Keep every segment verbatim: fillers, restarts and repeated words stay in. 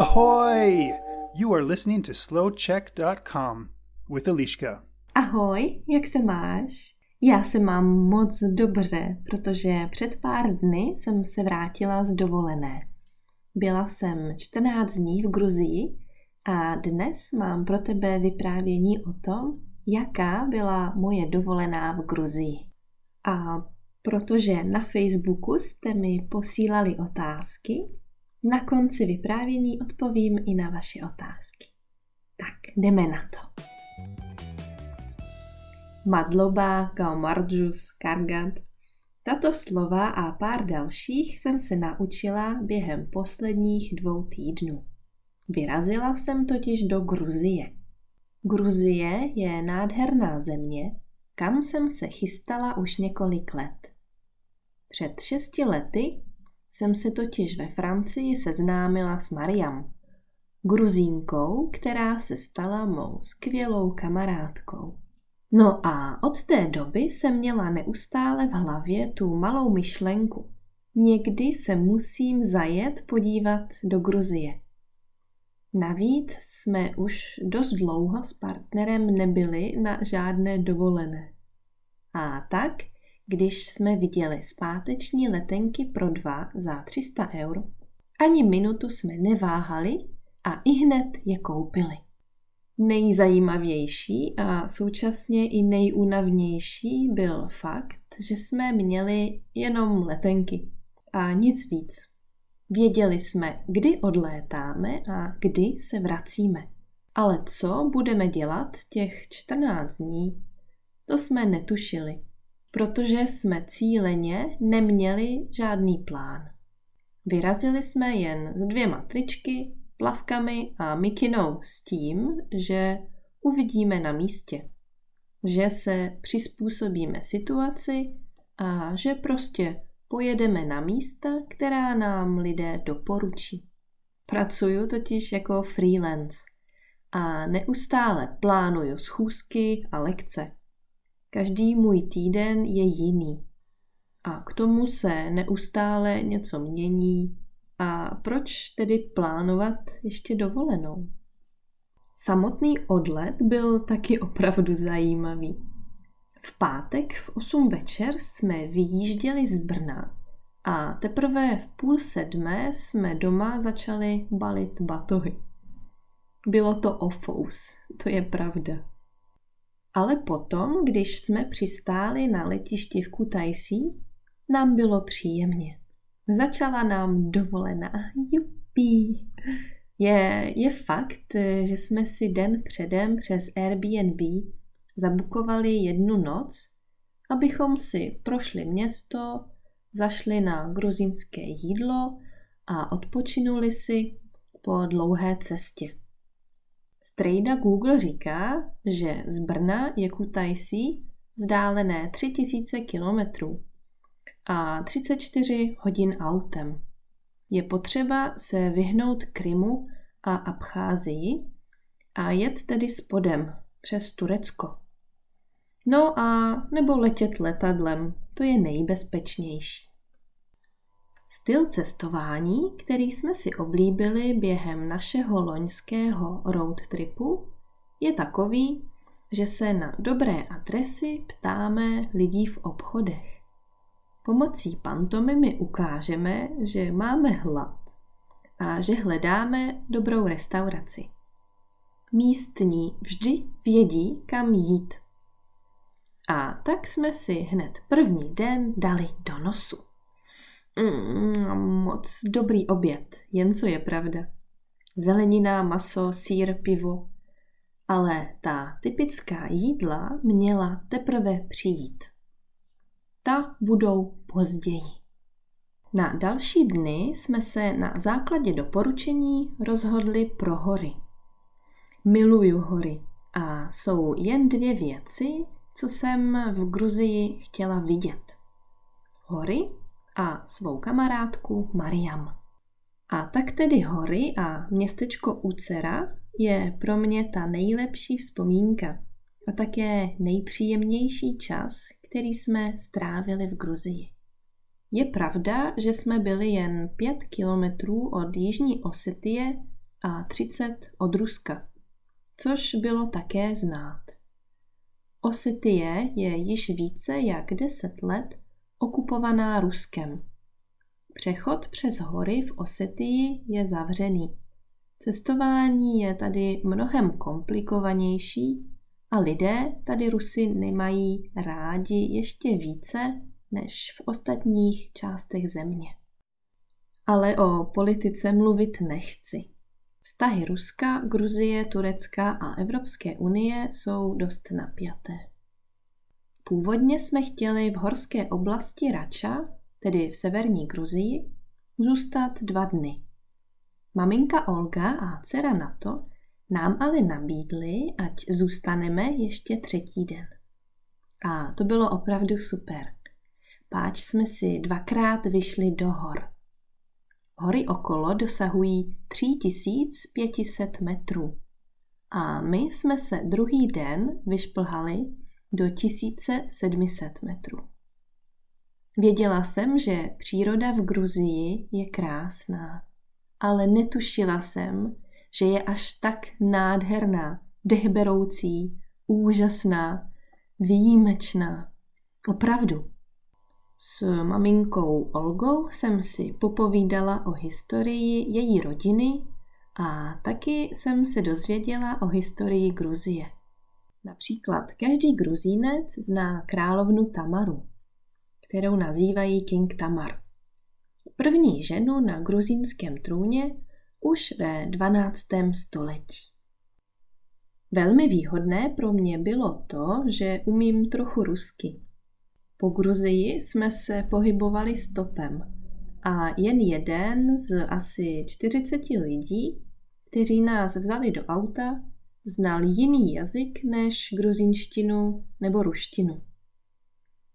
Ahoy! You are listening to slow czech dot com with Ališka. Ahoj, jak se máš? Já se mám moc dobře, protože před pár dny jsem se vrátila z dovolené. Byla jsem čtrnáct dní v Gruzii a dnes mám pro tebe vyprávění o tom, jaká byla moje dovolená v Gruzii. A protože na Facebooku jste mi posílali otázky, na konci vyprávění odpovím i na vaše otázky. Tak, jdeme na to. Madloba, gaomardžus, kargad. Tato slova a pár dalších jsem se naučila během posledních dvou týdnů. Vyrazila jsem totiž do Gruzie. Gruzie je nádherná země, kam jsem se chystala už několik let. Před šesti lety jsem se totiž ve Francii seznámila s Mariam, Gruzínkou, která se stala mou skvělou kamarádkou. No a od té doby jsem měla neustále v hlavě tu malou myšlenku. Někdy se musím zajet podívat do Gruzie. Navíc jsme už dost dlouho s partnerem nebyli na žádné dovolené. A tak, když jsme viděli zpáteční letenky pro dva za tři sta eur, ani minutu jsme neváhali a ihned je koupili. Nejzajímavější a současně i nejúnavnější byl fakt, že jsme měli jenom letenky a nic víc. Věděli jsme, kdy odlétáme a kdy se vracíme. Ale co budeme dělat těch čtrnáct dní, to jsme netušili, protože jsme cíleně neměli žádný plán. Vyrazili jsme jen s dvěma tričky, plavkami a mikinou s tím, že uvidíme na místě, že se přizpůsobíme situaci a že prostě pojedeme na místa, která nám lidé doporučí. Pracuju totiž jako freelance a neustále plánuju schůzky a lekce. Každý můj týden je jiný a k tomu se neustále něco mění. A proč tedy plánovat ještě dovolenou? Samotný odlet byl taky opravdu zajímavý. V pátek v osm večer jsme vyjížděli z Brna a teprve v půl sedmé jsme doma začali balit batohy. Bylo to ofous, to je pravda. Ale potom, když jsme přistáli na letišti v Kutaisí, nám bylo příjemně. Začala nám dovolená. Jupí. Je, je fakt, že jsme si den předem přes Airbnb zabukovali jednu noc, abychom si prošli město, zašli na gruzínské jídlo a odpočinuli si po dlouhé cestě. Strejda Google říká, že z Brna je Kutaisí vzdálené tři tisíce kilometrů. A třicet čtyři hodin autem. Je potřeba se vyhnout Krymu a Abcházii a jet tedy spodem přes Turecko. No a nebo letět letadlem, to je nejbezpečnější. Styl cestování, který jsme si oblíbili během našeho loňského road tripu, je takový, že se na dobré adresy ptáme lidí v obchodech. Pomocí pantomimy ukážeme, že máme hlad a že hledáme dobrou restauraci. Místní vždy vědí, kam jít. A tak jsme si hned první den dali do nosu. Mm, moc dobrý oběd, jen co je pravda. Zelenina, maso, sýr, pivo. Ale ta typická jídla měla teprve přijít. Ta budou později. Na další dny jsme se na základě doporučení rozhodli pro hory. Miluju hory a jsou jen dvě věci, co jsem v Gruzii chtěla vidět. Hory a svou kamarádku Mariam. A tak tedy hory a městečko Ucera je pro mě ta nejlepší vzpomínka a také nejpříjemnější čas, který jsme strávili v Gruzii. Je pravda, že jsme byli jen pět kilometrů od jižní Osetie a třicet od Ruska, což bylo také znát. Osetie je již více jak deset let okupovaná Ruskem. Přechod přes hory v Osetii je zavřený. Cestování je tady mnohem komplikovanější a lidé tady Rusy nemají rádi ještě více než v ostatních částech země. Ale o politice mluvit nechci. Vztahy Ruska, Gruzie, Turecka a Evropské unie jsou dost napjaté. Původně jsme chtěli v horské oblasti Rača, tedy v severní Gruzii, zůstat dva dny. Maminka Olga a dcera Nato nám ale nabídly, ať zůstaneme ještě třetí den. A to bylo opravdu super. Páč jsme si dvakrát vyšli do hor. Hory okolo dosahují tři tisíce pět set metrů. A my jsme se druhý den vyšplhali do tisíc sedm set metrů. Věděla jsem, že příroda v Gruzii je krásná, ale netušila jsem, že je až tak nádherná, dechberoucí, úžasná, výjimečná. Opravdu. S maminkou Olgou jsem si popovídala o historii její rodiny a taky jsem se dozvěděla o historii Gruzie. Například každý Gruzínec zná královnu Tamaru, kterou nazývají King Tamar. První ženu na gruzínském trůně už ve dvanáctém století. Velmi výhodné pro mě bylo to, že umím trochu rusky. Po Gruzii jsme se pohybovali stopem a jen jeden z asi čtyřiceti lidí, kteří nás vzali do auta, znal jiný jazyk než gruzínštinu nebo ruštinu.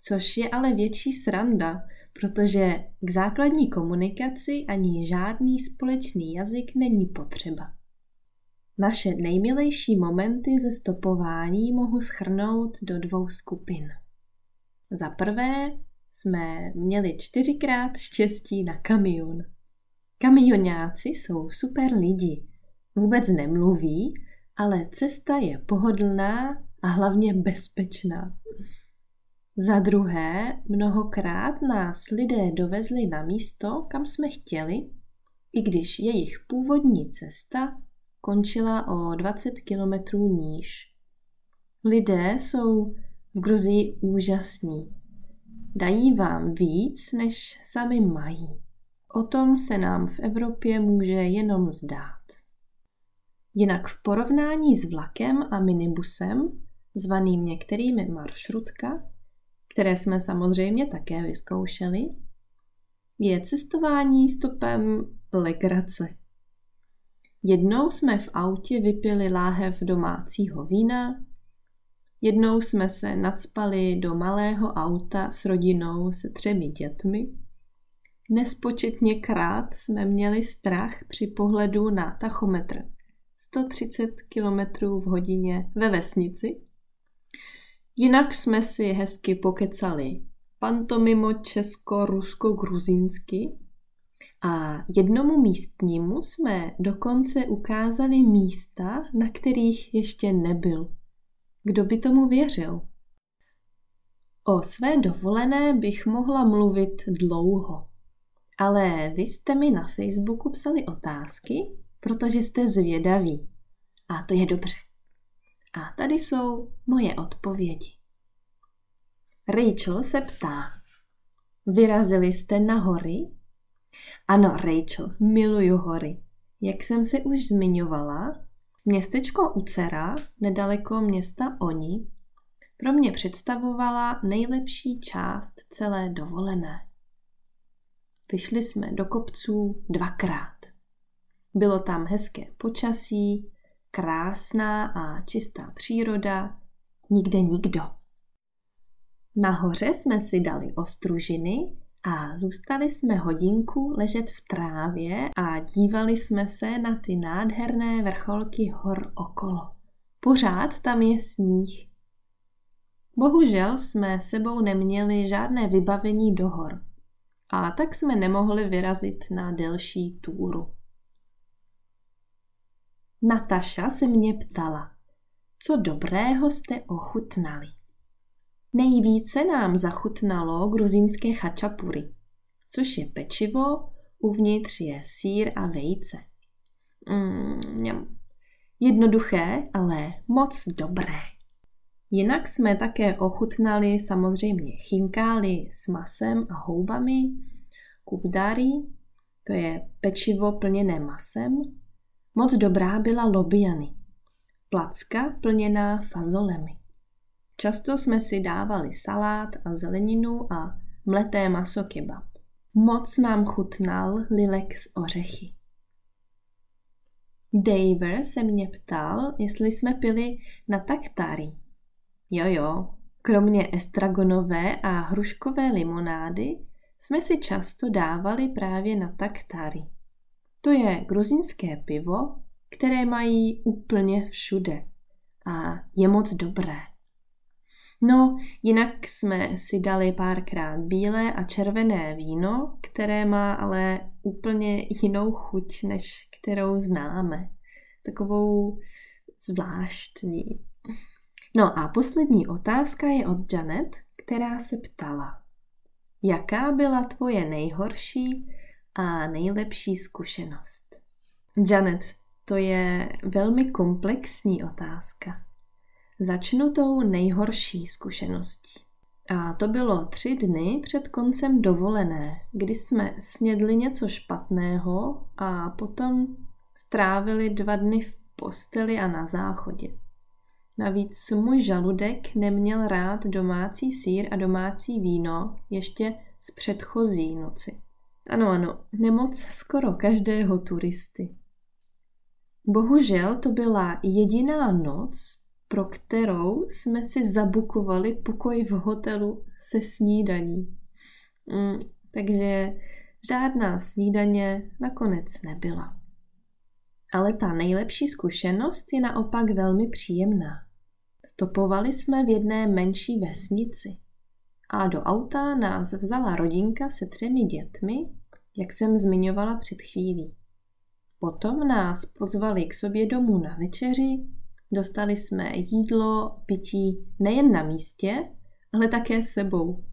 Což je ale větší sranda, protože k základní komunikaci ani žádný společný jazyk není potřeba. Naše nejmilejší momenty ze stopování mohu shrnout do dvou skupin. Za prvé jsme měli čtyřikrát štěstí na kamion. Kamionáci jsou super lidi, vůbec nemluví, ale cesta je pohodlná a hlavně bezpečná. Za druhé, mnohokrát nás lidé dovezli na místo, kam jsme chtěli, i když jejich původní cesta končila o dvacet kilometrů níž. Lidé jsou v Gruzii úžasní. Dají vám víc, než sami mají. O tom se nám v Evropě může jenom zdát. Jinak v porovnání s vlakem a minibusem, zvaným některými maršrutka, které jsme samozřejmě také vyzkoušeli, je cestování stopem legrace. Jednou jsme v autě vypili láhev domácího vína, jednou jsme se nacpali do malého auta s rodinou se třemi dětmi, nespočetněkrát jsme měli strach při pohledu na tachometr sto třicet kilometrů v hodině ve vesnici. Jinak jsme si hezky pokecali pantomimo česko-rusko-gruzínsky a jednomu místnímu jsme dokonce ukázali místa, na kterých ještě nebyl. Kdo by tomu věřil? O své dovolené bych mohla mluvit dlouho, ale vy jste mi na Facebooku psali otázky, protože jste zvědaví. A to je dobře. A tady jsou moje odpovědi. Rachel se ptá: vyrazili jste na hory? Ano, Rachel, miluju hory. Jak jsem se už zmiňovala, městečko Ucera, nedaleko města Oni, pro mě představovala nejlepší část celé dovolené. Vyšli jsme do kopců dvakrát. Bylo tam hezké počasí, krásná a čistá příroda, nikde nikdo. Nahoře jsme si dali ostružiny a zůstali jsme hodinku ležet v trávě a dívali jsme se na ty nádherné vrcholky hor okolo. Pořád tam je sníh. Bohužel jsme sebou neměli žádné vybavení do hor. a tak jsme nemohli vyrazit na delší túru. Nataša se mě ptala, co dobrého jste ochutnali. Nejvíce nám zachutnalo gruzínské chačapuri, což je pečivo, uvnitř je sýr a vejce. Mm, jednoduché, ale moc dobré. Jinak jsme také ochutnali samozřejmě chinkali s masem a houbami, kubdari, to je pečivo plněné masem. Moc dobrá byla lobiany, placka plněná fazolemi. Často jsme si dávali salát a zeleninu a mleté maso kebab. Moc nám chutnal lilek s ořechy. Dave se mě ptal, jestli jsme pili na taktari. Jojo, kromě estragonové a hruškové limonády jsme si často dávali právě na taktari. To je gruzínské pivo, které mají úplně všude a je moc dobré. No, jinak jsme si dali párkrát bílé a červené víno, které má ale úplně jinou chuť, než kterou známe. Takovou zvláštní. No a poslední otázka je od Janet, která se ptala. Jaká byla tvoje nejhorší a nejlepší zkušenost? Janet, to je velmi komplexní otázka. Začnu tou nejhorší zkušeností. A to bylo tři dny před koncem dovolené, kdy jsme snědli něco špatného a potom strávili dva dny v posteli a na záchodě. Navíc můj žaludek neměl rád domácí sýr a domácí víno ještě z předchozí noci. Ano, ano, nemoc skoro každého turisty. Bohužel to byla jediná noc, pro kterou jsme si zabukovali pokoj v hotelu se snídaní. Mm, takže žádná snídaně nakonec nebyla. Ale ta nejlepší zkušenost je naopak velmi příjemná. Stopovali jsme v jedné menší vesnici a do auta nás vzala rodinka se třemi dětmi, jak jsem zmiňovala před chvílí. Potom nás pozvali k sobě domů na večeři. Dostali jsme jídlo, pití nejen na místě, ale také sebou.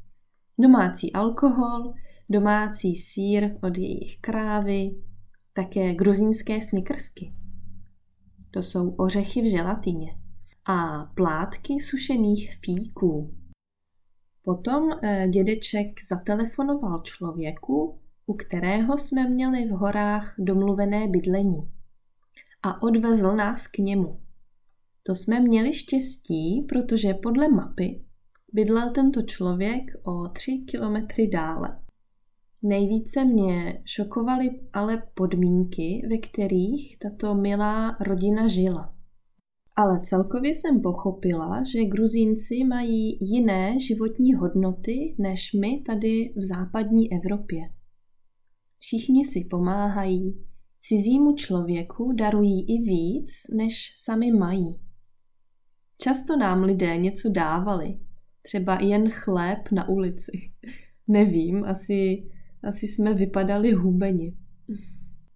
Domácí alkohol, domácí sýr od jejich krávy, také gruzínské snikrsky. To jsou ořechy v želatině. A plátky sušených fíků. Potom dědeček zatelefonoval člověku, u kterého jsme měli v horách domluvené bydlení. A odvezl nás k němu. To jsme měli štěstí, protože podle mapy bydlel tento člověk o tři kilometry dále. Nejvíce mě šokovaly ale podmínky, ve kterých tato milá rodina žila. Ale celkově jsem pochopila, že Gruzínci mají jiné životní hodnoty než my tady v západní Evropě. Všichni si pomáhají, cizímu člověku darují i víc, než sami mají. Často nám lidé něco dávali, třeba jen chléb na ulici. Nevím, asi, asi jsme vypadali hubeni.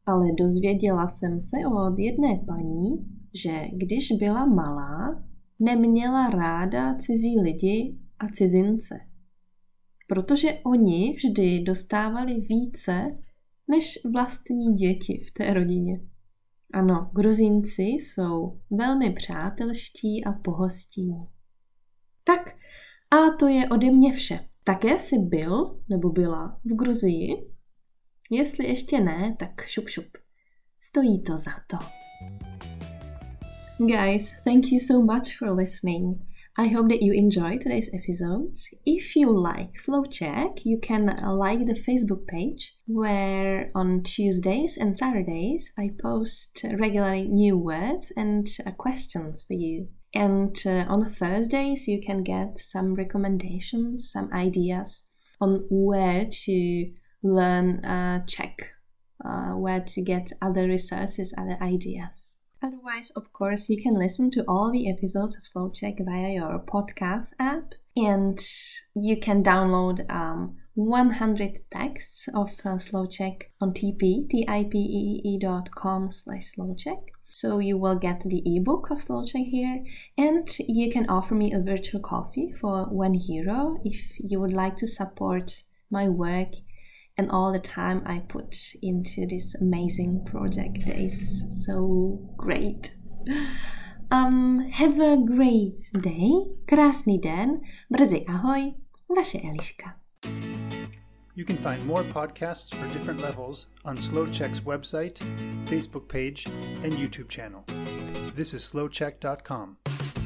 Ale dozvěděla jsem se od jedné paní, že když byla malá, neměla ráda cizí lidi a cizince. Protože oni vždy dostávali více než vlastní děti v té rodině. Ano, Gruzínci jsou velmi přátelští a pohostinní. Tak, a to je ode mě vše. Také jsi byl, nebo byla, v Gruzii? Jestli ještě ne, tak šup šup. Stojí to za to. Guys, thank you so much for listening. I hope that you enjoyed today's episode. If you like Slow Czech, you can like the Facebook page where on Tuesdays and Saturdays I post regularly new words and uh, questions for you. And uh, on Thursdays you can get some recommendations, some ideas on where to learn uh, Czech, uh, where to get other resources, other ideas. Otherwise, of course, you can listen to all the episodes of Slow Czech via your podcast app, and you can download um, one hundred texts of uh, Slow Czech on t p dot com slash slow czech. So you will get the ebook of Slow Czech here, and you can offer me a virtual coffee for one euro if you would like to support my work and all the time I put into this amazing project that is so great. Um, have a great day, krásný den, brzy ahoj, vaše Eliška. You can find more podcasts for different levels on Slow Czech's website, Facebook page, and YouTube channel. This is slow czech dot com.